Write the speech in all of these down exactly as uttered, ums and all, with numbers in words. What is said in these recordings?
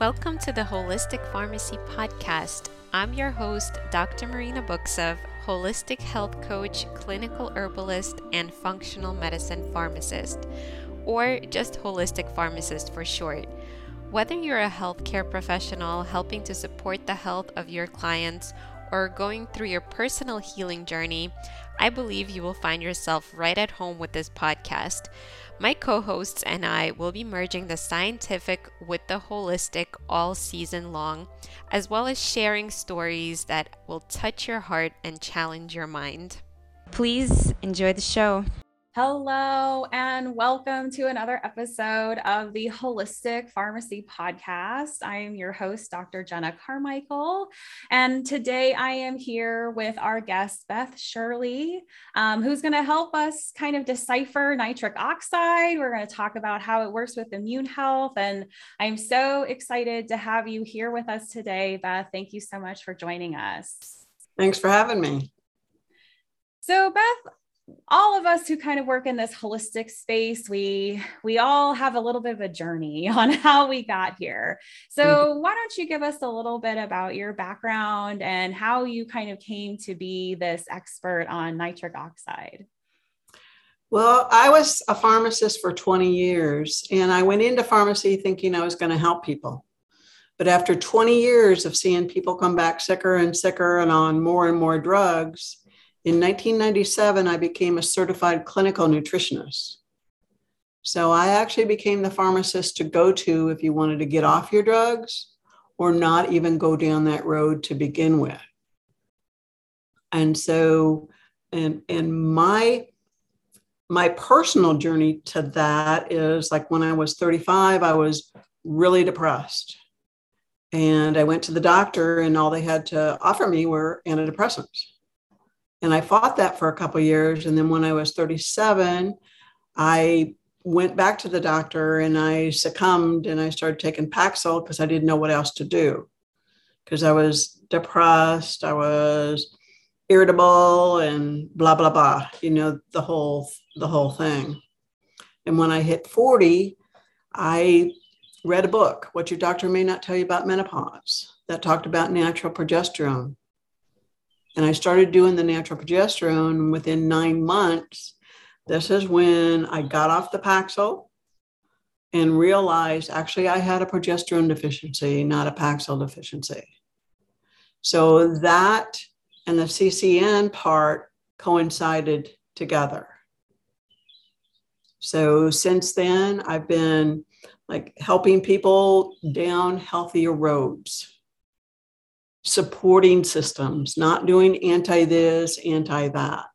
Welcome to the Holistic Pharmacy Podcast. I'm your host, Doctor Marina Buksov, holistic health coach, clinical herbalist, and functional medicine pharmacist, or just holistic pharmacist for short. Whether you're a healthcare professional helping to support the health of your clients or going through your personal healing journey, I believe you will find yourself right at home with this podcast. My co-hosts and I will be merging the scientific with the holistic all season long, as well as sharing stories that will touch your heart and challenge your mind. Please enjoy the show. Hello, and welcome to another episode of the Holistic Pharmacy Podcast. I am your host, Doctor Jenna Carmichael, and today I am here with our guest, Beth Shirley, um, who's going to help us kind of decipher nitric oxide. We're going to talk about how it works with immune health, and I'm so excited to have you here with us today, Beth. Thank you so much for joining us. Thanks for having me. So, Beth, all of us who kind of work in this holistic space, we we all have a little bit of a journey on how we got here. So why don't you give us a little bit about your background and how you kind of came to be this expert on nitric oxide? Well, I was a pharmacist for twenty years, and I went into pharmacy thinking I was going to help people. But after twenty years of seeing people come back sicker and sicker and on more and more drugs, in nineteen ninety-seven, I became a certified clinical nutritionist. So I actually became the pharmacist to go to if you wanted to get off your drugs or not even go down that road to begin with. And so, and, and my, my personal journey to that is, like, when I was thirty-five, I was really depressed. And I went to the doctor, and all they had to offer me were antidepressants. And I fought that for a couple of years. And then when I was thirty-seven, I went back to the doctor and I succumbed and I started taking Paxil because I didn't know what else to do. Because I was depressed, I was irritable, and blah, blah, blah, you know, the whole, the whole thing. And when I hit forty, I read a book, What Your Doctor May Not Tell You About Menopause, that talked about natural progesterone. And I started doing the natural progesterone. Within nine months, this is when I got off the Paxil and realized actually I had a progesterone deficiency, not a Paxil deficiency. So that and the C C N part coincided together. So since then, I've been like helping people down healthier roads, supporting systems, not doing anti this, anti that.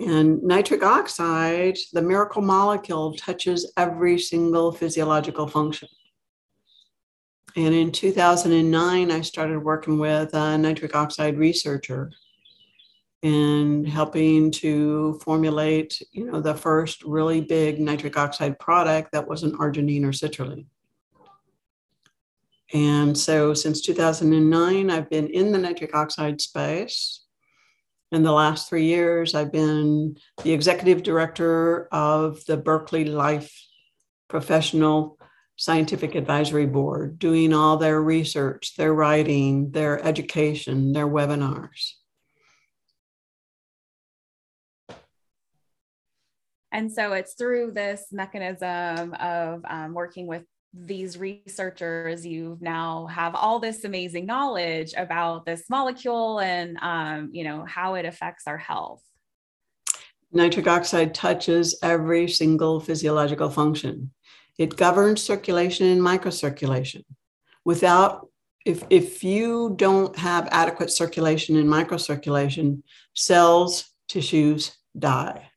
And nitric oxide, the miracle molecule, touches every single physiological function. And in two thousand nine, I started working with a nitric oxide researcher and helping to formulate, you know, the first really big nitric oxide product that wasn't arginine or citrulline. And so since two thousand nine, I've been in the nitric oxide space. In the last three years, I've been the executive director of the Berkeley Life Professional Scientific Advisory Board, doing all their research, their writing, their education, their webinars. And so it's through this mechanism of um, working with these researchers, you now have all this amazing knowledge about this molecule and, um, you know, how it affects our health. Nitric oxide touches every single physiological function. It governs circulation and microcirculation. Without, if, if you don't have adequate circulation and microcirculation, cells, tissues die.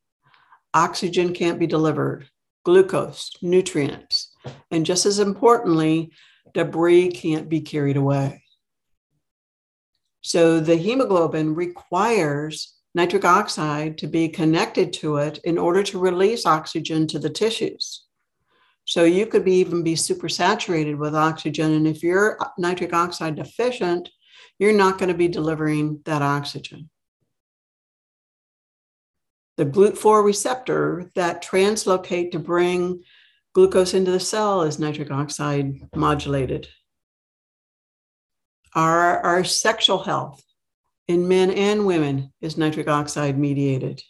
Oxygen can't be delivered, glucose, nutrients. And just as importantly, debris can't be carried away. So the hemoglobin requires nitric oxide to be connected to it in order to release oxygen to the tissues. So you could be even be supersaturated with oxygen. And if you're nitric oxide deficient, you're not going to be delivering that oxygen. The G L U T four receptor that translocate to bring Glucose into the cell is nitric oxide modulated. Our, our sexual health in men and women is nitric oxide mediated,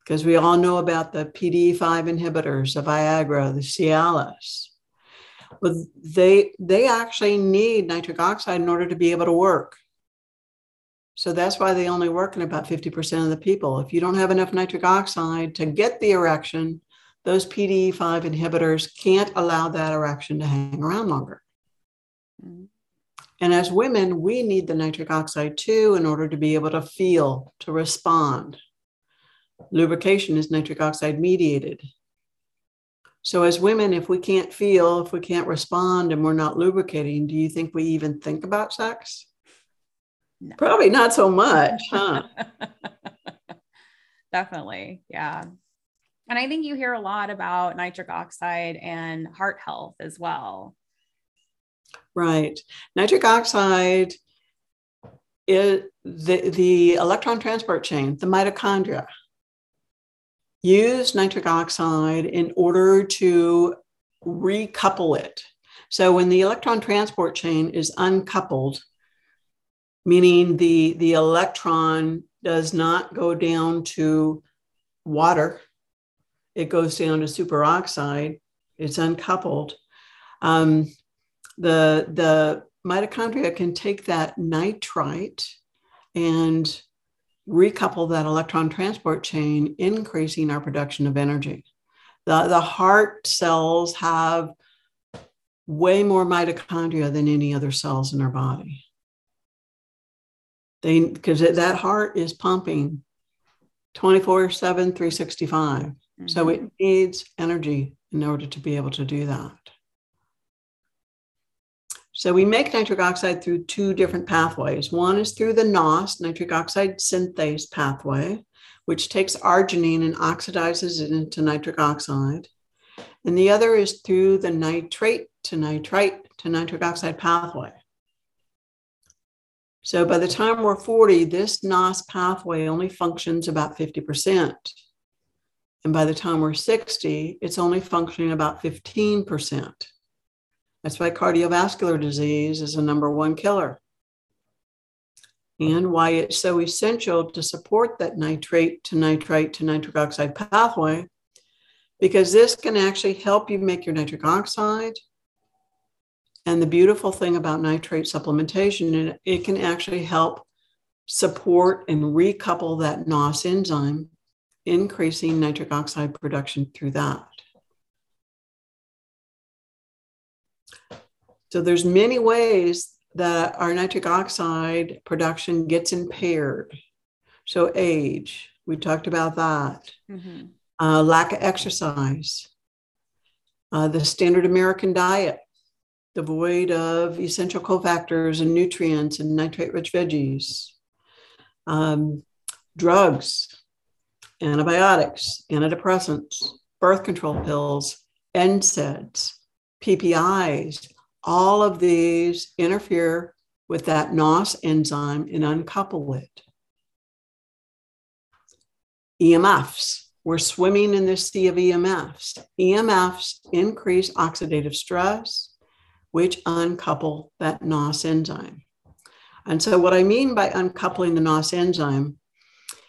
because we all know about the P D E five inhibitors, the Viagra, the Cialis. Well, they, they actually need nitric oxide in order to be able to work. So that's why they only work in about fifty percent of the people. If you don't have enough nitric oxide to get the erection, those P D E five inhibitors can't allow that erection to hang around longer. Mm-hmm. And as women, we need the nitric oxide too in order to be able to feel, to respond. Lubrication is nitric oxide mediated. So as women, if we can't feel, if we can't respond and we're not lubricating, do you think we even think about sex? No. Probably not so much, huh? Definitely, yeah. And I think you hear a lot about nitric oxide and heart health as well. Right. Nitric oxide is the, the electron transport chain, the mitochondria, use nitric oxide in order to recouple it. So when the electron transport chain is uncoupled, meaning the, the electron does not go down to water, it goes down to superoxide, it's uncoupled. Um, the, the mitochondria can take that nitrite and recouple that electron transport chain, increasing our production of energy. The, the heart cells have way more mitochondria than any other cells in our body. They, because that heart is pumping twenty-four seven, three sixty-five. Mm-hmm. So it needs energy in order to be able to do that. So we make nitric oxide through two different pathways. One is through the N O S, nitric oxide synthase pathway, which takes arginine and oxidizes it into nitric oxide. And the other is through the nitrate to nitrite to nitric oxide pathway. So by the time we're forty, this N O S pathway only functions about fifty percent. And by the time we're sixty, it's only functioning about fifteen percent. That's why cardiovascular disease is the number one killer, and why it's so essential to support that nitrate to nitrite to nitric oxide pathway, because this can actually help you make your nitric oxide. And the beautiful thing about nitrate supplementation, it can actually help support and recouple that N O S enzyme, increasing nitric oxide production through that. So there's many ways that our nitric oxide production gets impaired. So age, we talked about that. Mm-hmm. Uh, lack of exercise, uh, the standard American diet, devoid of essential cofactors and nutrients and nitrate-rich veggies, um, drugs, antibiotics, antidepressants, birth control pills, N SAIDs, P P Is. All of these interfere with that N O S enzyme and uncouple it. E M Fs, we're swimming in this sea of E M Fs. E M Fs increase oxidative stress, which uncouple that N O S enzyme. And so what I mean by uncoupling the N O S enzyme,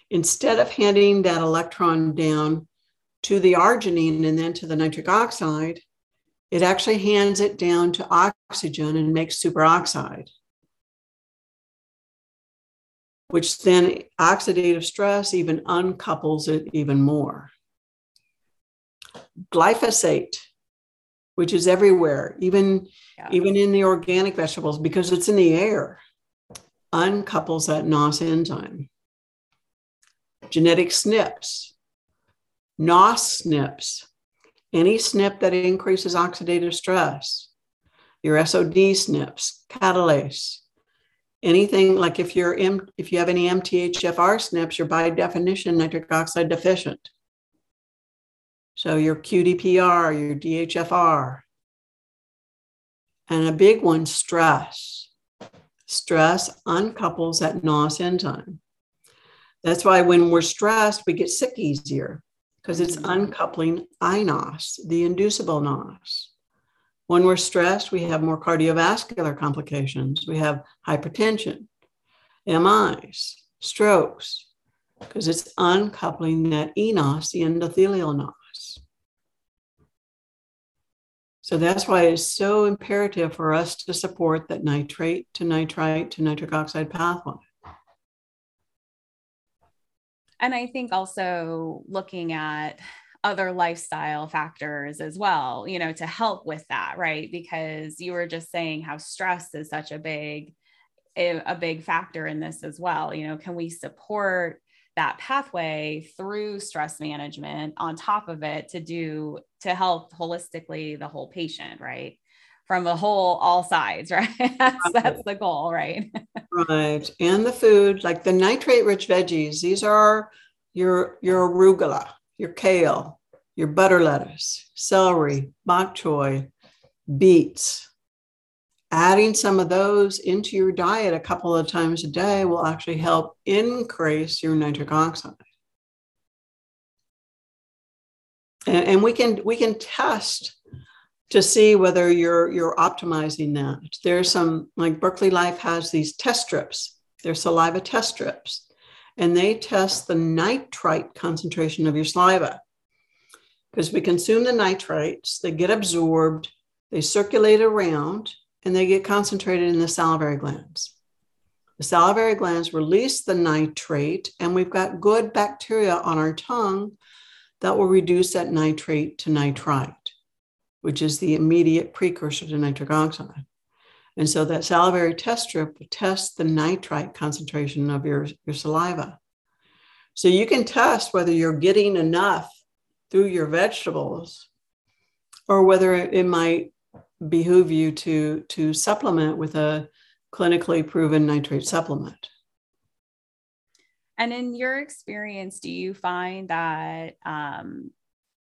instead of handing that electron down to the arginine and then to the nitric oxide, it actually hands it down to oxygen and makes superoxide, which then oxidative stress even uncouples it even more. Glyphosate, which is everywhere, even, yeah. even in the organic vegetables, because it's in the air, uncouples that N O S enzyme. Genetic S N Ps, N O S S N Ps, any S N P that increases oxidative stress, your S O D S N Ps, catalase, anything like if you're M, if you have any M T H F R S N Ps, you're by definition nitric oxide deficient. So your Q D P R, your D H F R, and a big one, stress. Stress uncouples that N O S enzyme. That's why when we're stressed, we get sick easier. because it's uncoupling I N O S, the inducible N O S. When we're stressed, we have more cardiovascular complications. We have hypertension, M Is, strokes, because it's uncoupling that E N O S, the endothelial N O S. So that's why it's so imperative for us to support that nitrate to nitrite to nitric oxide pathway. And I think also looking at other lifestyle factors as well, you know, to help with that, right? Because you were just saying how stress is such a big, a big factor in this as well. You know, can we support that pathway through stress management on top of it to do, to help holistically the whole patient, right? From the whole, all sides, right? That's, that's the goal, right? Right. And the food, like the nitrate-rich veggies, these are your, your arugula, your kale, your butter lettuce, celery, bok choy, beets. Adding some of those into your diet a couple of times a day will actually help increase your nitric oxide. And, and we can, we can test to see whether you're, you're optimizing that. There's some, like Berkeley Life has these test strips. They're saliva test strips. And they test the nitrite concentration of your saliva. Because we consume the nitrites, they get absorbed, they circulate around, and they get concentrated in the salivary glands. The salivary glands release the nitrate, and we've got good bacteria on our tongue that will reduce that nitrate to nitrite, which is the immediate precursor to nitric oxide. And so that salivary test strip will test the nitrite concentration of your, your saliva. So you can test whether you're getting enough through your vegetables or whether it might behoove you to, to supplement with a clinically proven nitrate supplement. And in your experience, do you find that um,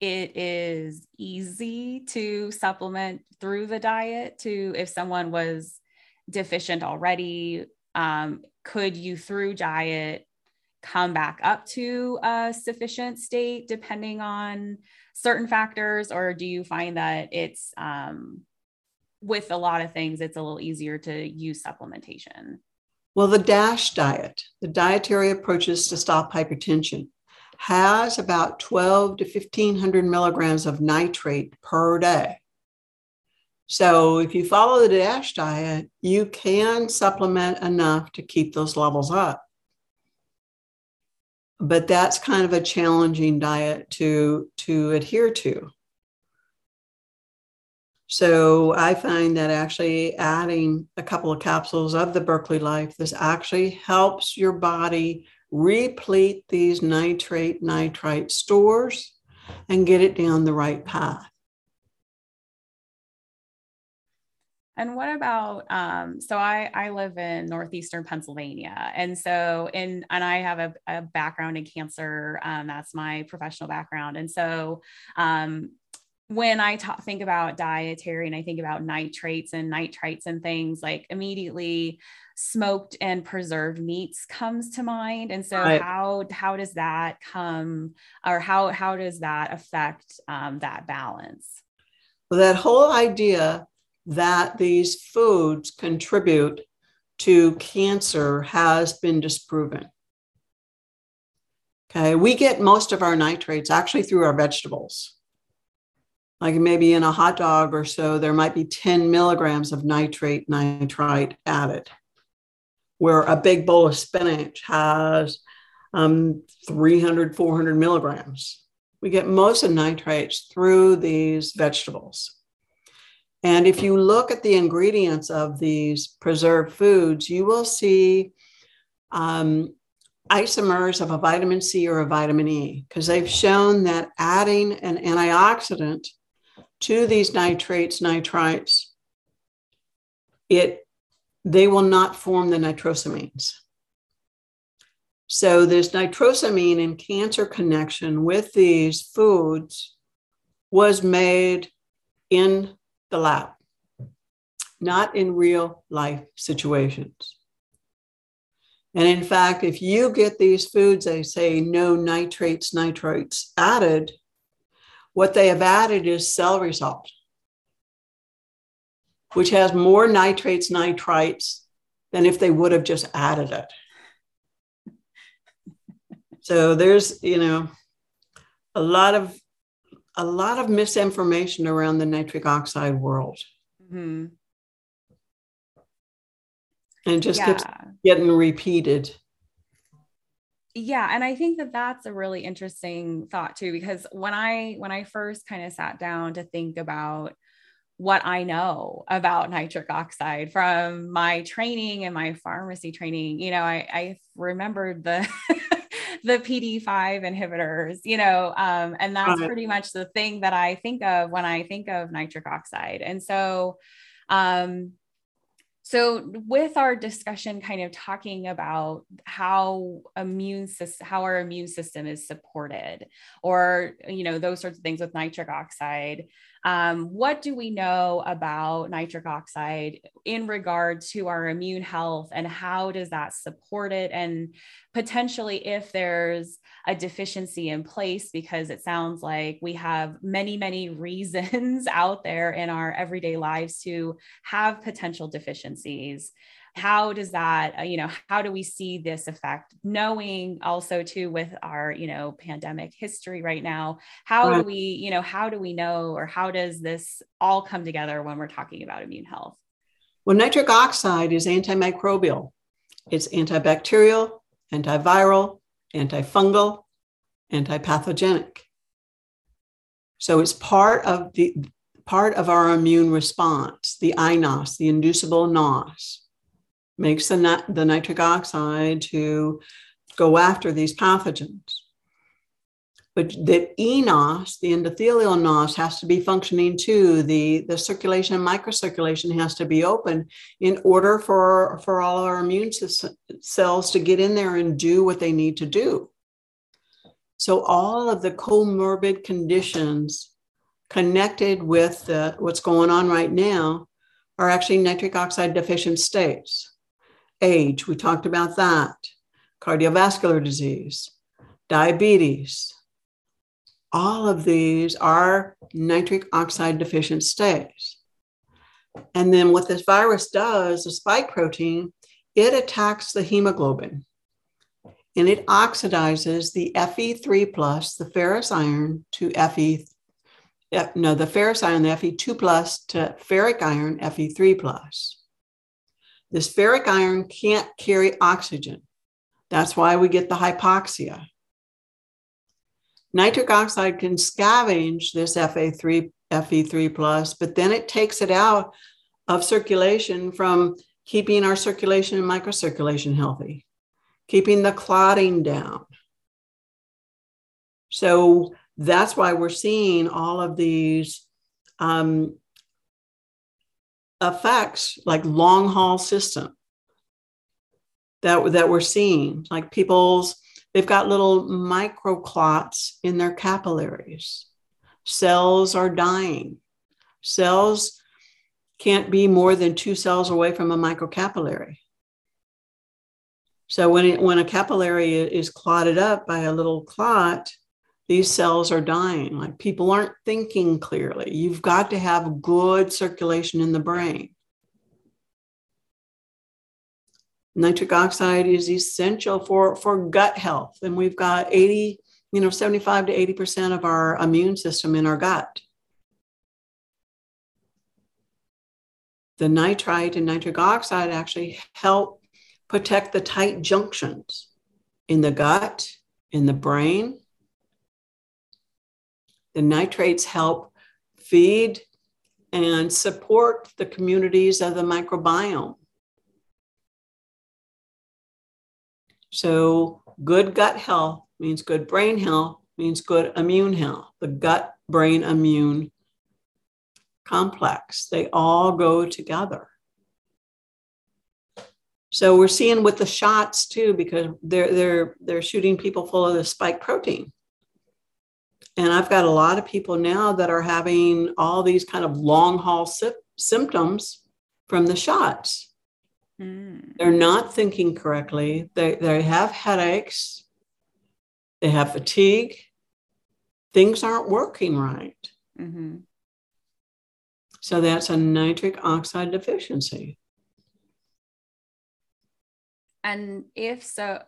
it is easy to supplement through the diet to, if someone was deficient already, um, could you through diet come back up to a sufficient state depending on certain factors? Or do you find that it's, um, with a lot of things, it's a little easier to use supplementation? Well, the DASH diet, the dietary approaches to stop hypertension, has about twelve to fifteen hundred milligrams of nitrate per day. So if you follow the DASH diet, you can supplement enough to keep those levels up. But that's kind of a challenging diet to, to adhere to. So I find that actually adding a couple of capsules of the Berkeley Life, this actually helps your body replete these nitrate nitrite stores and get it down the right path. And what about, um, so I, I live in Northeastern Pennsylvania. And so, in, and I have a, a background in cancer. Um, that's my professional background. And so um, when I ta- think about dietary and I think about nitrates and nitrites and things, like immediately smoked and preserved meats comes to mind. And so right. how, how does that come, or how, how does that affect um, that balance? Well, that whole idea that these foods contribute to cancer has been disproven. Okay, we get most of our nitrates actually through our vegetables. Like maybe in a hot dog or so, there might be ten milligrams of nitrate nitrite added, where a big bowl of spinach has um, three hundred, four hundred milligrams. We get most of nitrates through these vegetables. And if you look at the ingredients of these preserved foods, you will see um, isomers of a vitamin C or a vitamin E, because they've shown that adding an antioxidant to these nitrates, nitrites, it they will not form the nitrosamines. So this nitrosamine and cancer connection with these foods was made in the lab, not in real life situations. And in fact, if you get these foods, they say no nitrates, nitrites added, what they have added is celery salt, which has more nitrates, nitrites than if they would have just added it. So there's, you know, a lot of, a lot of misinformation around the nitric oxide world. Mm-hmm. And it just yeah. keeps getting repeated. Yeah. And I think that that's a really interesting thought too, because when I, when I first kind of sat down to think about what I know about nitric oxide from my training and my pharmacy training, you know, I, I remembered the, the P D E five inhibitors, you know, um, and that's uh-huh. pretty much the thing that I think of when I think of nitric oxide. And so, um, So with our discussion, kind of talking about how immune how our immune system is supported, or, you know, those sorts of things with nitric oxide, um, what do we know about nitric oxide in regard to our immune health, and how does that support it? And potentially if there's a deficiency in place, because it sounds like we have many, many reasons out there in our everyday lives to have potential deficiencies. How does that, you know, how do we see this effect? Knowing also too, with our, you know, pandemic history right now, how right. do we, you know, how do we know, or how does this all come together when we're talking about immune health? Well, nitric oxide is antimicrobial. It's antibacterial, antiviral, antifungal, antipathogenic. So it's part of the Part of our immune response, the I N O S, the inducible N O S, makes the, nit- the nitric oxide to go after these pathogens. But the E N O S, the endothelial N O S, has to be functioning too. The, the circulation and microcirculation has to be open in order for, for all our immune system cells to get in there and do what they need to do. So all of the comorbid conditions connected with the, what's going on right now are actually nitric oxide deficient states. Age, we talked about that. Cardiovascular disease, diabetes. All of these are nitric oxide deficient states. And then what this virus does, the spike protein, it attacks the hemoglobin and it oxidizes the F E three plus, the ferrous iron, to F E three. No, the ferrous iron, the F E two plus, to ferric iron, F E three plus. This ferric iron can't carry oxygen. That's why we get the hypoxia. Nitric oxide can scavenge this F A three, F E three plus, but then it takes it out of circulation from keeping our circulation and microcirculation healthy, keeping the clotting down. So that's why we're seeing all of these um, effects, like long haul system that, that we're seeing, like people's, they've got little microclots in their capillaries. Cells are dying. Cells can't be more than two cells away from a microcapillary. So when, it, when a capillary is clotted up by a little clot, these cells are dying. Like people aren't thinking clearly. You've got to have good circulation in the brain. Nitric oxide is essential for, for gut health. And we've got eighty, you know, seventy-five to eighty percent of our immune system in our gut. The nitrite and nitric oxide actually help protect the tight junctions in the gut, in the brain. The nitrates help feed and support the communities of the microbiome. So good gut health means good brain health, means good immune health. The gut, brain, immune complex, they all go together. So we're seeing with the shots too, because they're, they're, they're shooting people full of the spike protein. And I've got a lot of people now that are having all these kind of long haul sy- symptoms from the shots. Mm. They're not thinking correctly. They, they have headaches. They have fatigue. Things aren't working right. Mm-hmm. So that's a nitric oxide deficiency. And if so,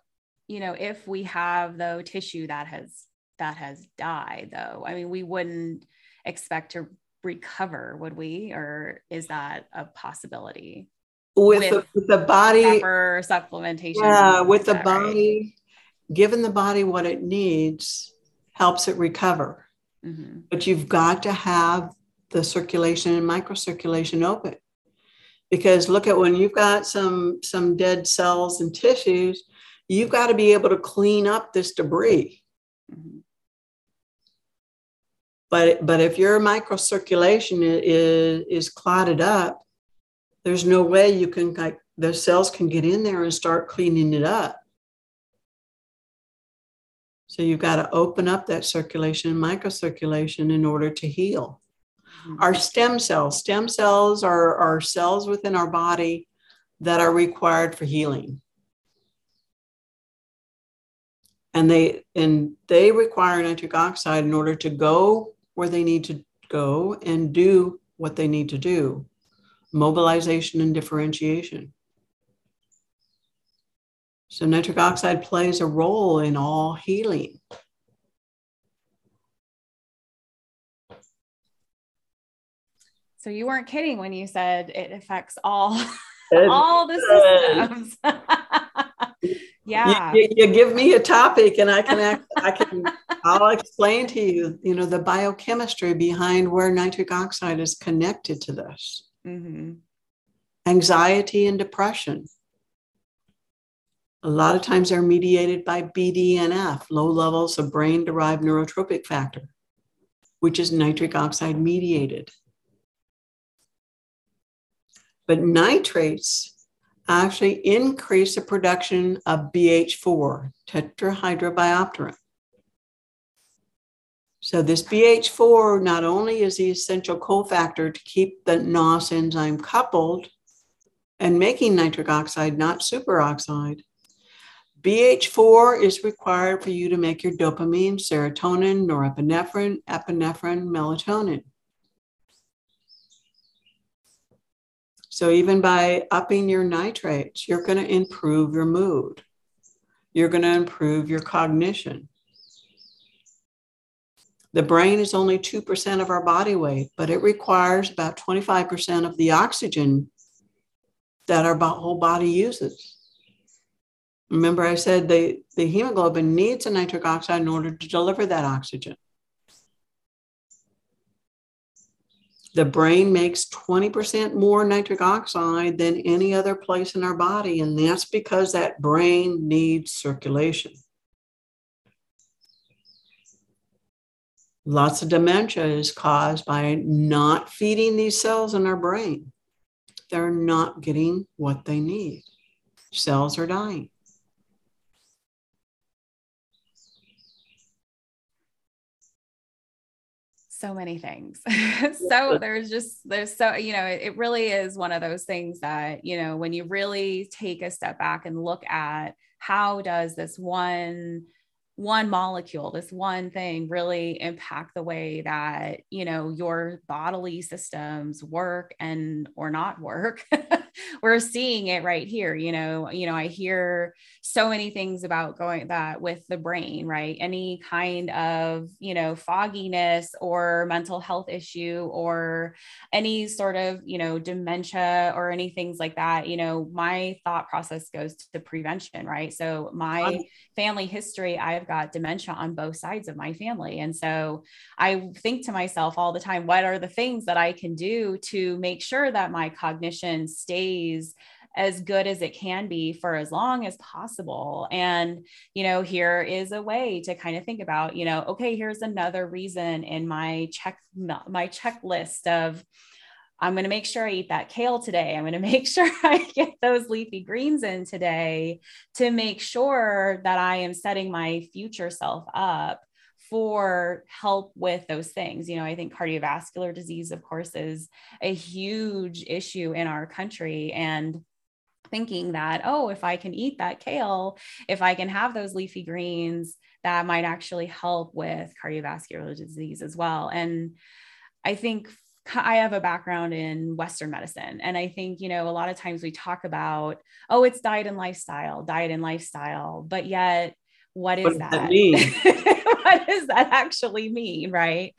you know, if we have though tissue that has that has died though, I mean, we wouldn't expect to recover, would we? Or is that a possibility? With, with, the, with the body supplementation. Yeah, with the body, right? Giving the body what it needs helps it recover. Mm-hmm. But you've got to have the circulation and microcirculation open. Because look at when you've got some, some dead cells and tissues, you've got to be able to clean up this debris. Mm-hmm. But, but if your microcirculation is, is clotted up, there's no way you can, like, the cells can get in there and start cleaning it up. So you've got to open up that circulation and microcirculation in order to heal. Our stem cells, stem cells are, are cells within our body that are required for healing. And they, and they require nitric oxide in order to go where they need to go and do what they need to do. Mobilization and differentiation. So nitric oxide plays a role in all healing. So you weren't kidding when you said it affects all, all the systems. Yeah. You, you give me a topic and I can, act, I can, I'll explain to you, you know, the biochemistry behind where nitric oxide is connected to this. Mm-hmm. Anxiety and depression. A lot of times they're mediated by B D N F, low levels of brain-derived neurotropic factor, which is nitric oxide mediated. But nitrates actually increase the production of B H four, tetrahydrobiopterin. So this B H four not only is the essential cofactor to keep the N O S enzyme coupled and making nitric oxide, not superoxide, B H four is required for you to make your dopamine, serotonin, norepinephrine, epinephrine, melatonin. So even by upping your nitrates, you're going to improve your mood. You're going to improve your cognition. The brain is only two percent of our body weight, but it requires about twenty-five percent of the oxygen that our whole body uses. Remember I said the, the hemoglobin needs a nitric oxide in order to deliver that oxygen. The brain makes twenty percent more nitric oxide than any other place in our body, and that's because that brain needs circulation. Lots of dementia is caused by not feeding these cells in our brain. They're not getting what they need. Cells are dying. So many things. So there's just, there's so, you know, it really is one of those things that, you know, when you really take a step back and look at how does this one, one molecule, this one thing really impact the way that, you know, your bodily systems work and, or not work. We're seeing it right here. You know, you know, I hear so many things about going that with the brain, right? Any kind of, you know, fogginess or mental health issue or any sort of, you know, dementia or any things like that, you know, my thought process goes to prevention, right? So my family history, I've got dementia on both sides of my family. And so I think to myself all the time, what are the things that I can do to make sure that my cognition stays as good as it can be for as long as possible? And, you know, here is a way to kind of think about, you know, okay, here's another reason in my check, my checklist of, I'm going to make sure I eat that kale today. I'm going to make sure I get those leafy greens in today to make sure that I am setting my future self up for help with those things. You know, I think cardiovascular disease, of course, is a huge issue in our country. And thinking that, oh, if I can eat that kale, if I can have those leafy greens, that might actually help with cardiovascular disease as well. And I think I have a background in Western medicine. And I think, you know, a lot of times we talk about, oh, it's diet and lifestyle, diet and lifestyle, but yet what is what that? that mean? What does that actually mean? Right.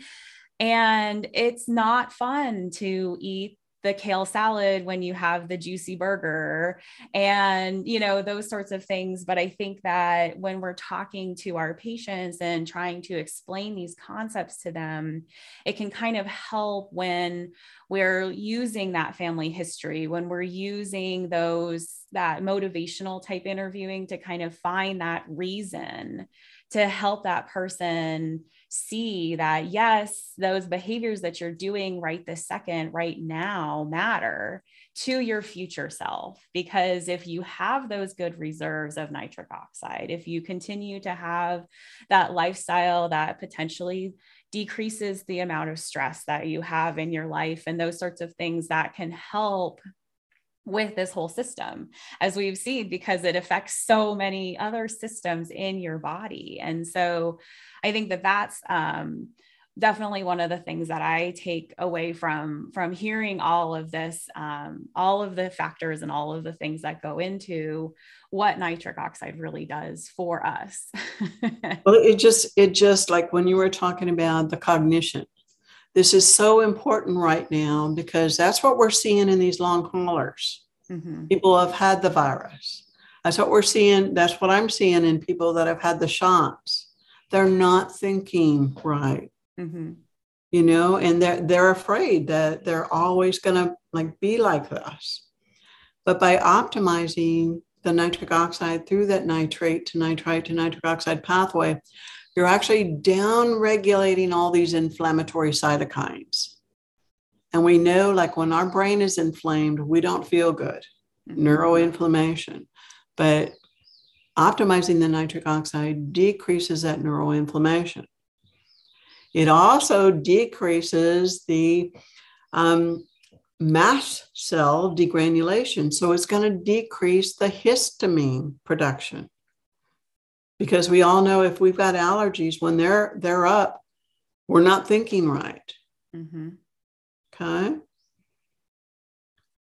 And it's not fun to eat the kale salad when you have the juicy burger and, you know, those sorts of things. But I think that when we're talking to our patients and trying to explain these concepts to them, it can kind of help when we're using that family history, when we're using those, that motivational type interviewing to kind of find that reason to help that person see that, yes, those behaviors that you're doing right this second, right now, matter to your future self. Because if you have those good reserves of nitric oxide, if you continue to have that lifestyle that potentially decreases the amount of stress that you have in your life and those sorts of things, that can help with this whole system, as we've seen, because it affects so many other systems in your body. And so I think that that's um, definitely one of the things that I take away from, from hearing all of this, um, all of the factors and all of the things that go into what nitric oxide really does for us. Well, it just, it just like when you were talking about the cognition, this is so important right now because that's what we're seeing in these long haulers. Mm-hmm. People have had the virus. That's what we're seeing. That's what I'm seeing in people that have had the shots. They're not thinking right, mm-hmm. you know, and they're, they're afraid that they're always going to like be like us. But by optimizing the nitric oxide through that nitrate to nitrite to nitric oxide pathway, you're actually down-regulating all these inflammatory cytokines. And we know, like when our brain is inflamed, we don't feel good, mm-hmm. neuroinflammation. But optimizing the nitric oxide decreases that neuroinflammation. It also decreases the um, mast cell degranulation. So it's going to decrease the histamine production. Because we all know if we've got allergies, when they're they're up, we're not thinking right. Mm-hmm. Okay.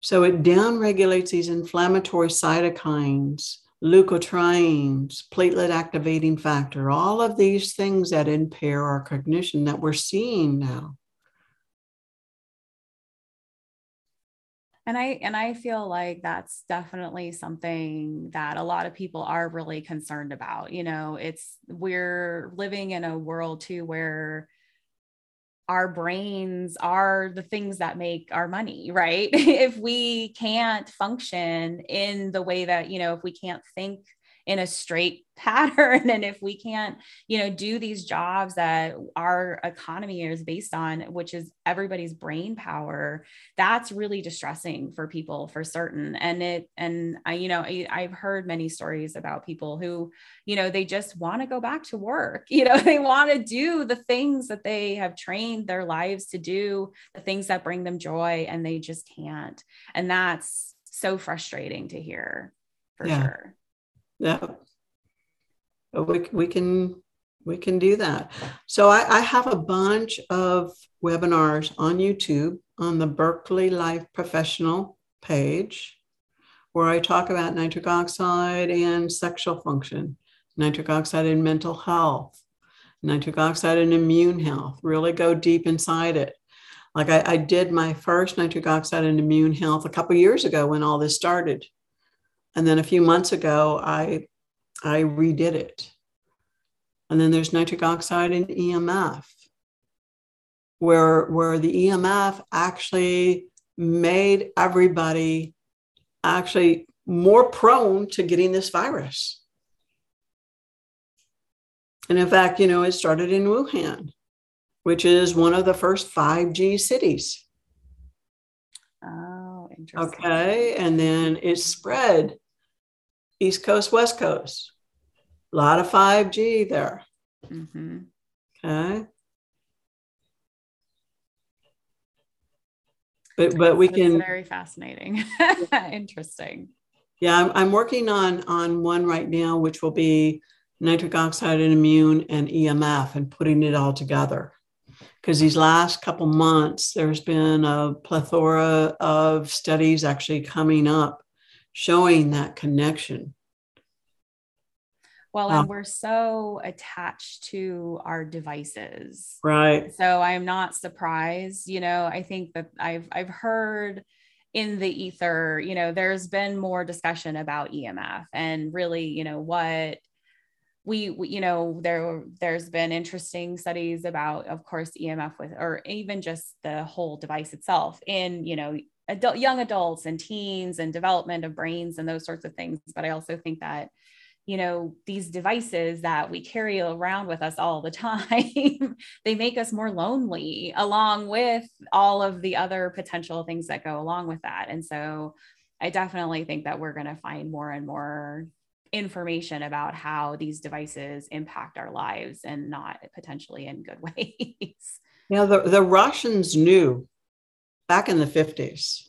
So it downregulates these inflammatory cytokines, leukotrienes, platelet activating factor, all of these things that impair our cognition that we're seeing now. And I, and I feel like that's definitely something that a lot of people are really concerned about. You know, it's, we're living in a world too, where our brains are the things that make our money, right? If we can't function in the way that, you know, if we can't think in a straight pattern, and if we can't, you know, do these jobs that our economy is based on, which is everybody's brain power, that's really distressing for people for certain. And it, and I, you know, I, I've heard many stories about people who, you know, they just want to go back to work, you know, they want to do the things that they have trained their lives to do, the things that bring them joy, and they just can't. And that's so frustrating to hear for yeah. sure. Yeah, we, we can we can do that. So I, I have a bunch of webinars on YouTube on the Berkeley Life Professional page, where I talk about nitric oxide and sexual function, nitric oxide and mental health, nitric oxide and immune health. Really go deep inside it. Like I, I did my first nitric oxide and immune health a couple of years ago when all this started. And then a few months ago, I, I redid it. And then there's nitric oxide and E M F, where, where the E M F actually made everybody actually more prone to getting this virus. And in fact, you know, it started in Wuhan, which is one of the first five G cities. Oh, interesting. Okay. And then it spread. East Coast, West Coast, a lot of five G there. Mm-hmm. Okay. But, but we can. It's very fascinating. Interesting. Yeah, I'm, I'm working on, on one right now, which will be nitric oxide and immune and E M F and putting it all together. Because these last couple months, there's been a plethora of studies actually coming up showing that connection. Well, and we're so attached to our devices. Right. So I'm not surprised. You know, I think that I've, I've heard in the ether, you know, there's been more discussion about E M F and really, you know, what we, we you know, there, there's been interesting studies about, of course, E M F with, or even just the whole device itself in, you know, adult, young adults and teens and development of brains and those sorts of things. But I also think that, you know, these devices that we carry around with us all the time, they make us more lonely along with all of the other potential things that go along with that. And so I definitely think that we're going to find more and more information about how these devices impact our lives and not potentially in good ways. You know, the, the Russians knew back in the fifties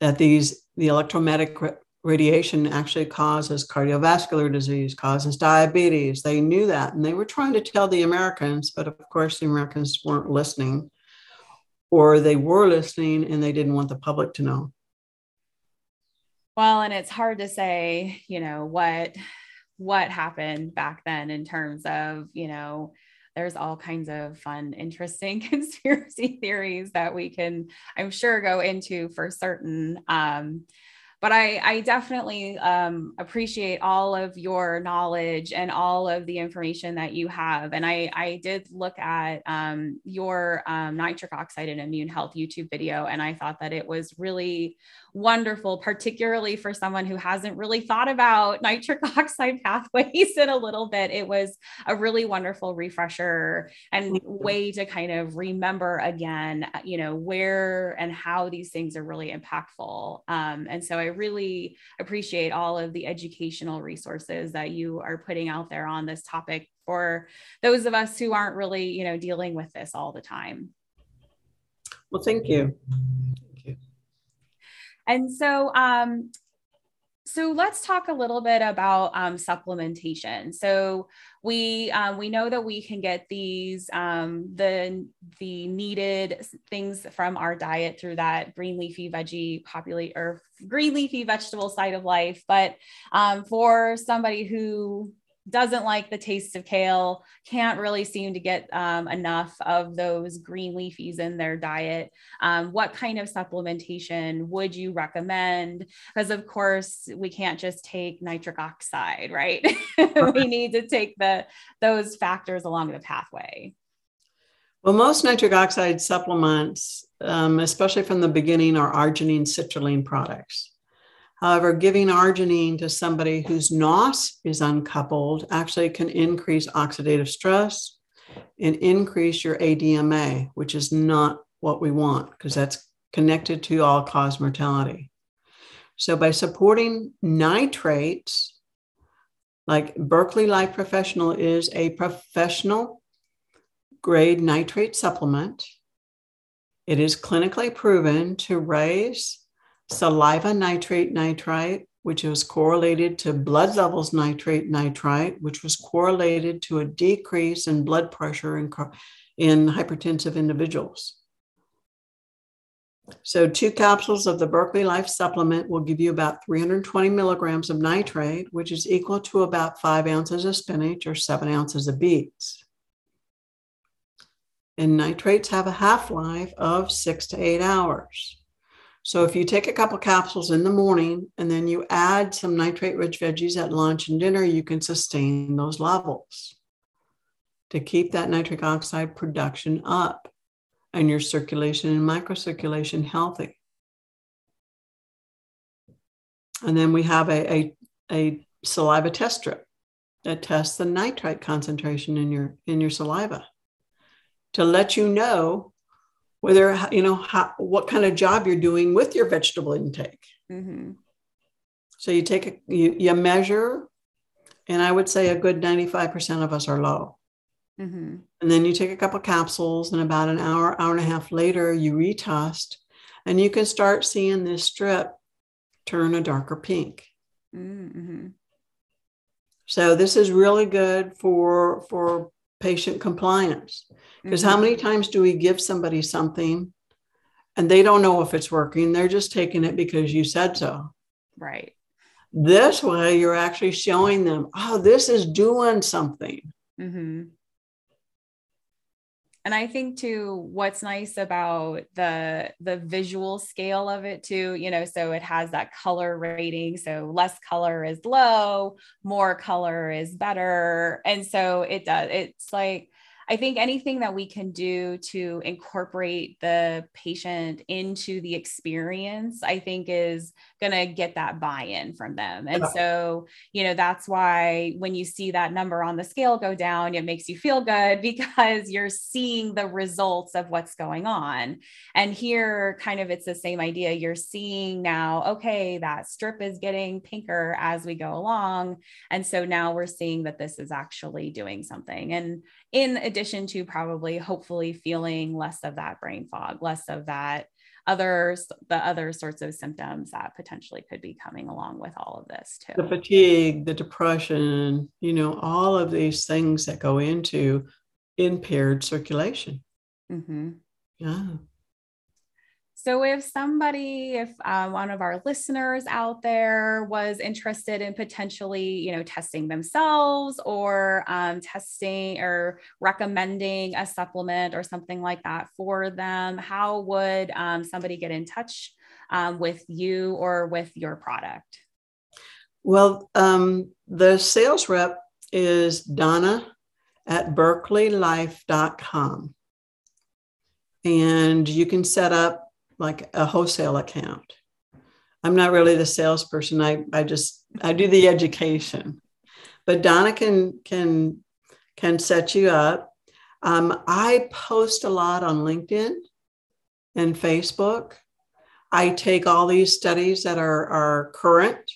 that these, the electromagnetic radiation actually causes cardiovascular disease, causes diabetes. They knew that. And they were trying to tell the Americans, but of course the Americans weren't listening, or they were listening and they didn't want the public to know. Well, and it's hard to say, you know, what, what happened back then in terms of, you know, there's all kinds of fun, interesting conspiracy theories that we can, I'm sure, go into for certain. Um, But I, I definitely um, appreciate all of your knowledge and all of the information that you have. And I, I did look at um, your um, nitric oxide and immune health YouTube video, and I thought that it was really wonderful, particularly for someone who hasn't really thought about nitric oxide pathways in a little bit. It was a really wonderful refresher and way to kind of remember again, you know, where and how these things are really impactful. Um, and so I really appreciate all of the educational resources that you are putting out there on this topic for those of us who aren't really, you know, dealing with this all the time. Well, thank you. And so, um, so let's talk a little bit about um, supplementation. So we um, we know that we can get these um, the the needed things from our diet through that green leafy veggie populate or green leafy vegetable side of life. But um, for somebody who doesn't like the taste of kale, can't really seem to get um, enough of those green leafies in their diet. Um, what kind of supplementation would you recommend? Because of course we can't just take nitric oxide, right? We need to take the those factors along the pathway. Well, most nitric oxide supplements, um, especially from the beginning, are arginine citrulline products. However, giving arginine to somebody whose N O S is uncoupled actually can increase oxidative stress and increase your A D M A, which is not what we want because that's connected to all-cause mortality. So by supporting nitrates, like Berkeley Life Professional is a professional grade nitrate supplement. It is clinically proven to raise saliva nitrate nitrite, which was correlated to blood levels nitrate nitrite, which was correlated to a decrease in blood pressure in, in hypertensive individuals. So two capsules of the Berkeley Life supplement will give you about three hundred twenty milligrams of nitrate, which is equal to about five ounces of spinach or seven ounces of beets. And nitrates have a half-life of six to eight hours. So if you take a couple capsules in the morning and then you add some nitrate-rich veggies at lunch and dinner, you can sustain those levels to keep that nitric oxide production up and your circulation and microcirculation healthy. And then we have a, a, a saliva test strip that tests the nitrite concentration in your, in your saliva to let you know whether, you know, how, what kind of job you're doing with your vegetable intake. Mm-hmm. So you take, a, you, you measure, and I would say a good ninety-five percent of us are low. Mm-hmm. And then you take a couple capsules and about an hour, hour and a half later, you retest and you can start seeing this strip turn a darker pink. Mm-hmm. So this is really good for, for patient compliance, because mm-hmm. how many times do we give somebody something and they don't know if it's working? They're just taking it because you said so. Right. This way, you're actually showing them, oh, this is doing something. Mm-hmm. And I think too, what's nice about the, the visual scale of it too, you know, so it has that color rating. So less color is low, more color is better. And so it does, it's like, I think anything that we can do to incorporate the patient into the experience, I think is going to get that buy-in from them. And yeah. so, you know, that's why when you see that number on the scale go down, it makes you feel good because you're seeing the results of what's going on. And here kind of, it's the same idea. You're seeing now, okay, that strip is getting pinker as we go along. And so now we're seeing that this is actually doing something. And in addition to probably hopefully feeling less of that brain fog, less of that other, the other sorts of symptoms that potentially could be coming along with all of this too. The fatigue, the depression, you know, all of these things that go into impaired circulation. Mm-hmm. Yeah. So if somebody, if uh, one of our listeners out there was interested in potentially, you know, testing themselves or um, testing or recommending a supplement or something like that for them, how would um, somebody get in touch um, with you or with your product? Well, um, the sales rep is Donna at berkeley life dot com. And you can set up like a wholesale account. I'm not really the salesperson. I, I just, I do the education, but Donna can, can, can set you up. Um, I post a lot on LinkedIn and Facebook. I take all these studies that are, are current,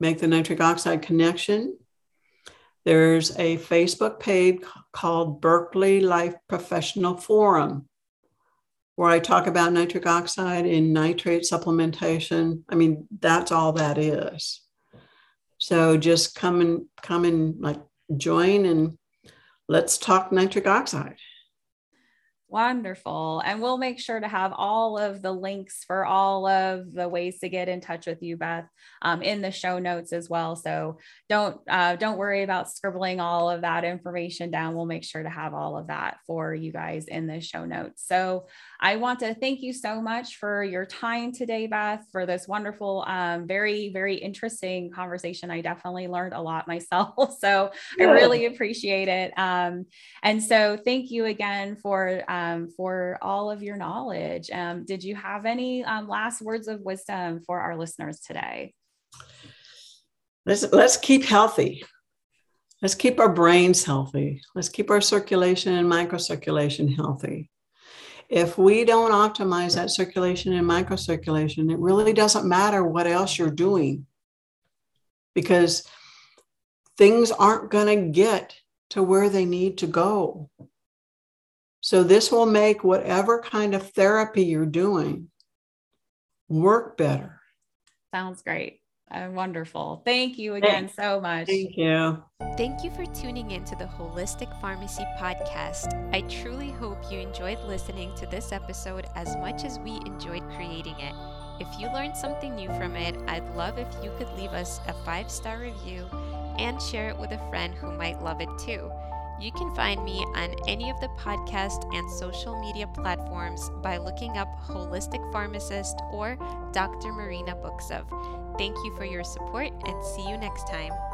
make the nitric oxide connection. There's a Facebook page called Berkeley Life Professional Forum, where I talk about nitric oxide and nitrate supplementation. I mean, that's all that is. So just come and come and like join and let's talk nitric oxide. Wonderful. And we'll make sure to have all of the links for all of the ways to get in touch with you, Beth, um, in the show notes as well. So don't, uh, don't worry about scribbling all of that information down. We'll make sure to have all of that for you guys in the show notes. So I want to thank you so much for your time today, Beth, for this wonderful, um, very, very interesting conversation. I definitely learned a lot myself, so I really appreciate it. Um, and so thank you again for, um, Um, for all of your knowledge. Um, did you have any um, last words of wisdom for our listeners today? Let's, let's keep healthy. Let's keep our brains healthy. Let's keep our circulation and microcirculation healthy. If we don't optimize that circulation and microcirculation, it really doesn't matter what else you're doing, because things aren't going to get to where they need to go. So this will make whatever kind of therapy you're doing work better. Sounds great. Uh, wonderful. Thank you again Thanks. so much. Thank you. Thank you for tuning into the Holistic Pharmacy Podcast. I truly hope you enjoyed listening to this episode as much as we enjoyed creating it. If you learned something new from it, I'd love if you could leave us a five-star review and share it with a friend who might love it too. You can find me on any of the podcast and social media platforms by looking up Holistic Pharmacist or Doctor Marina Buksov. Thank you for your support and see you next time.